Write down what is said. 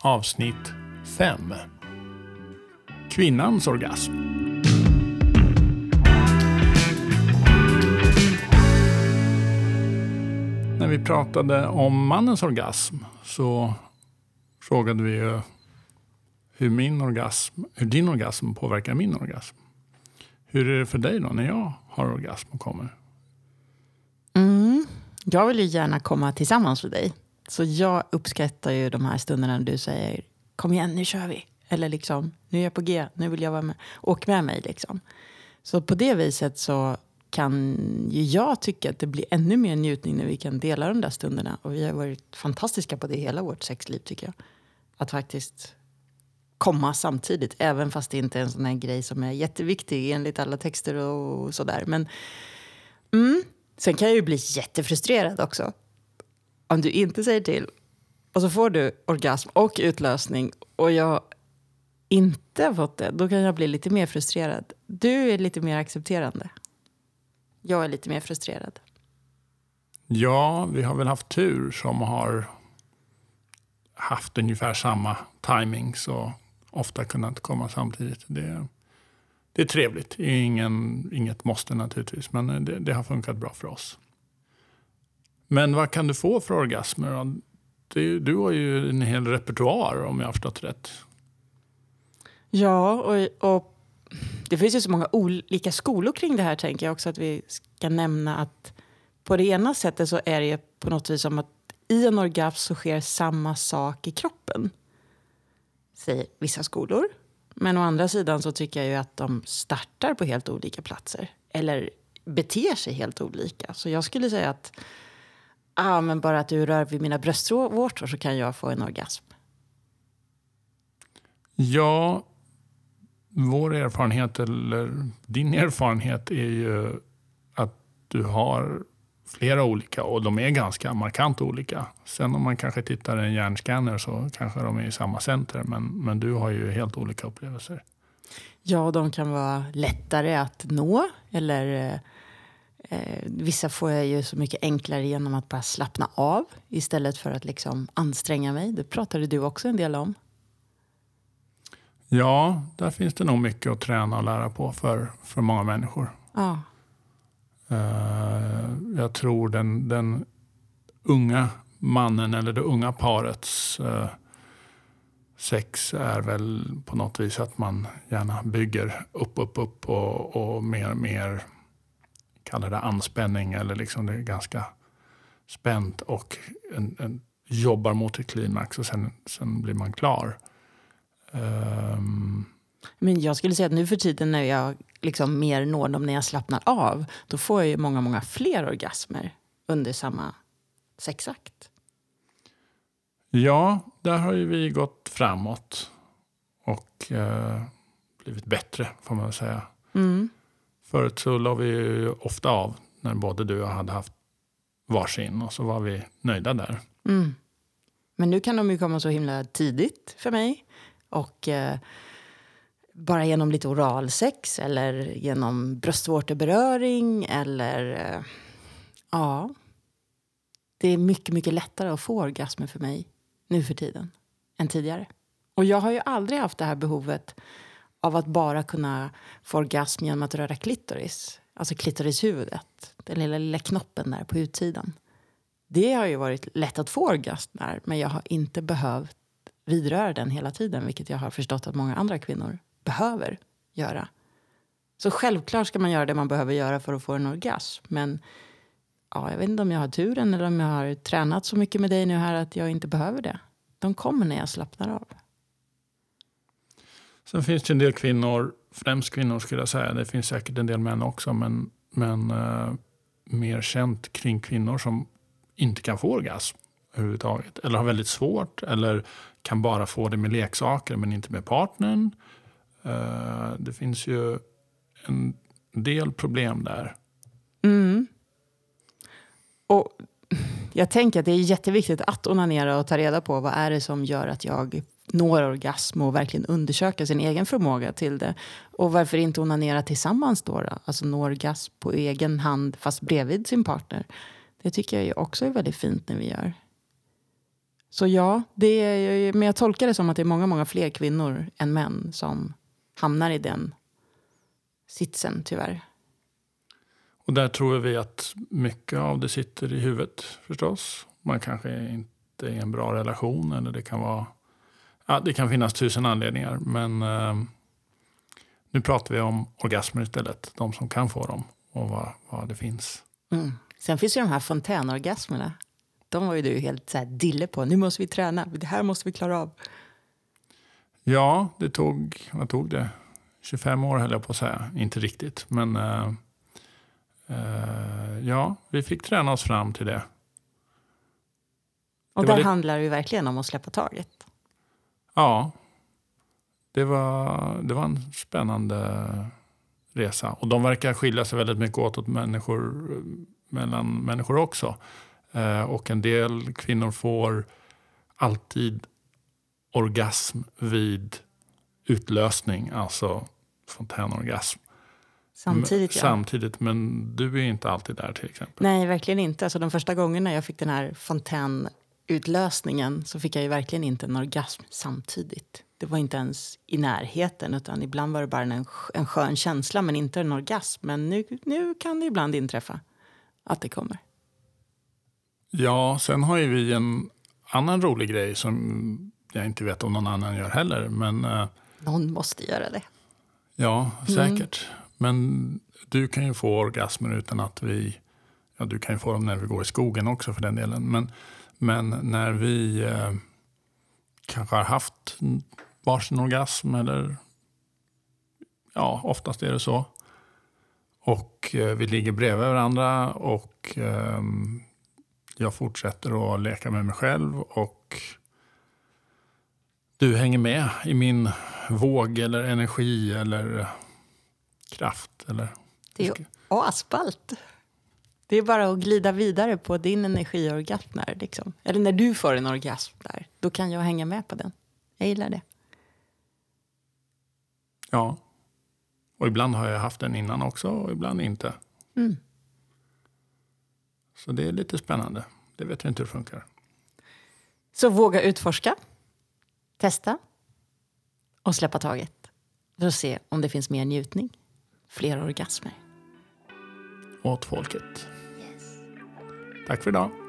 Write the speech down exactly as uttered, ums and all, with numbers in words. avsnitt fem. Kvinnans orgasm. När vi pratade om mannens orgasm så frågade vi ju hur min orgasm, hur din orgasm påverkar min orgasm. Hur är det för dig då när jag har orgasm och kommer? Mm, jag vill ju gärna komma tillsammans med dig. Så jag uppskattar ju de här stunderna när du säger kom igen, nu kör vi. Eller liksom, nu är jag på G, nu vill jag vara med. Åk med mig liksom. Så på det viset så kan ju jag tycka att det blir ännu mer njutning när vi kan dela de där stunderna. Och vi har varit fantastiska på det hela vårt sexliv tycker jag. Att faktiskt komma samtidigt. Även fast det inte är en sån här grej som är jätteviktig enligt alla texter och sådär. Men mm, sen kan jag ju bli jättefrustrerad också. Om du inte säger till. Och så får du orgasm och utlösning. Och jag inte fått det. Då kan jag bli lite mer frustrerad. Du är lite mer accepterande. Jag är lite mer frustrerad. Ja, vi har väl haft tur som har haft ungefär samma timing så ofta kunnat komma samtidigt. Det, det är trevligt. Ingen, inget måste naturligtvis, men det, det har funkat bra för oss. Men vad kan du få för orgasmer? Du, du har ju en hel repertoar om jag har förstått rätt. Ja, och, och det finns ju så många olika skolor kring det här tänker jag också att vi ska nämna att på det ena sättet så är det på något vis som att i en orgasm så sker samma sak i kroppen, säger vissa skolor. Men å andra sidan så tycker jag ju att de startar på helt olika platser. Eller beter sig helt olika. Så jag skulle säga att ah, men bara att du rör vid mina bröstvårtor så kan jag få en orgasm. Ja, vår erfarenhet eller din erfarenhet är ju att du har flera olika och de är ganska markant olika. Sen om man kanske tittar i en hjärnskanner så kanske de är i samma center. Men, men du har ju helt olika upplevelser. Ja, de kan vara lättare att nå. Eller eh, vissa får jag ju så mycket enklare genom att bara slappna av. Istället för att liksom anstränga mig. Det pratade du också en del om. Ja, där finns det nog mycket att träna och lära på för, för många människor. Ja. Uh, jag tror den, den unga mannen eller det unga parets uh, sex är väl på något vis att man gärna bygger upp, upp, upp och, och mer, mer kallar det anspänning eller liksom det är ganska spänt och en, en, jobbar mot ett klimax och sen, sen blir man klar. Uh, Men jag skulle säga att nu för tiden när jag liksom mer når dem när jag slappnar av. Då får jag ju många, många fler orgasmer under samma sexakt. Ja, där har ju vi gått framåt. Och eh, blivit bättre får man säga. Mm. Förut så la vi ju ofta av när både du och jag hade haft varsin. Och så var vi nöjda där. Mm. Men nu kan de ju komma så himla tidigt för mig. Och Eh, Bara genom lite oralsex eller genom bröstvårteberöring eller ja. Det är mycket, mycket lättare att få orgasmer för mig nu för tiden än tidigare. Och jag har ju aldrig haft det här behovet av att bara kunna få orgasm genom att röra klitoris. Alltså klitorishuvudet, den lilla, lilla knoppen där på utsidan. Det har ju varit lätt att få orgasmer men jag har inte behövt vidröra den hela tiden, vilket jag har förstått att många andra kvinnor behöver göra. Så självklart ska man göra det man behöver göra för att få en orgasm. Men ja, jag vet inte om jag har turen eller om jag har tränat så mycket med dig nu här att jag inte behöver det. De kommer när jag slappnar av. Sen finns det en del kvinnor, främst kvinnor skulle jag säga. Det finns säkert en del män också, men, men eh, mer känt kring kvinnor som inte kan få orgasm överhuvudtaget. Eller har väldigt svårt, eller kan bara få det med leksaker men inte med partnern. Det finns ju en del problem där. Mm. Och jag tänker att det är jätteviktigt att onanera och ta reda på vad är det som gör att jag når orgasm och verkligen undersöka sin egen förmåga till det. Och varför inte onanera tillsammans då? då? Alltså nå orgasm på egen hand fast bredvid sin partner. Det tycker jag också är väldigt fint när vi gör. Så ja, det är, men jag tolkar det som att det är många, många fler kvinnor än män som hamnar i den sitsen, tyvärr. Och där tror vi att mycket av det sitter i huvudet, förstås. Man kanske inte är i en bra relation, eller det kan vara... Ja, det kan finnas tusen anledningar, men eh, nu pratar vi om orgasmer istället. De som kan få dem och vad, vad det finns. Mm. Sen finns ju de här fontänorgasmerna. De var ju du helt så här dille på. Nu måste vi träna, det här måste vi klara av. Ja, det tog, vad tog det? tjugofem år höll jag på att säga. Inte riktigt, men eh, eh, ja, vi fick träna oss fram till det. Och det där lite... handlar ju verkligen om att släppa taget. Ja, det var, det var en spännande resa. Och de verkar skilja sig väldigt mycket åt, åt människor, mellan människor också. Eh, och en del kvinnor får alltid orgasm vid utlösning, alltså fontänorgasm. Samtidigt, ja. Samtidigt, men du är inte alltid där till exempel. Nej, verkligen inte. Alltså, de första gångerna jag fick den här fontän... utlösningen så fick jag ju verkligen inte en orgasm samtidigt. Det var inte ens i närheten, utan ibland var det bara en, en skön känsla men inte en orgasm. Men nu, nu kan det ibland inträffa att det kommer. Ja, sen har ju vi en annan rolig grej som jag inte vet om någon annan gör heller. Men, någon måste göra det. Ja, säkert. Mm. Men du kan ju få orgasmer utan att vi... Ja, du kan ju få dem när vi går i skogen också för den delen, men... Men när vi eh, kanske har haft varsin orgasm eller ja, oftast är det så. Och eh, vi ligger bredvid varandra och eh, jag fortsätter att leka med mig själv och du hänger med i min våg eller energi eller kraft. Eller, det är ju asfalt. Det är bara att glida vidare på din energiorgasm där, liksom. Eller när du får en orgasm där, då kan jag hänga med på den. Jag gillar det. Ja. Och ibland har jag haft den innan också och ibland inte. Mm. Så det är lite spännande. Det vet jag inte hur det funkar. Så våga utforska. Testa. Och släppa taget. För att se om det finns mer njutning. Fler orgasmer. Åt folket. Tack för idag.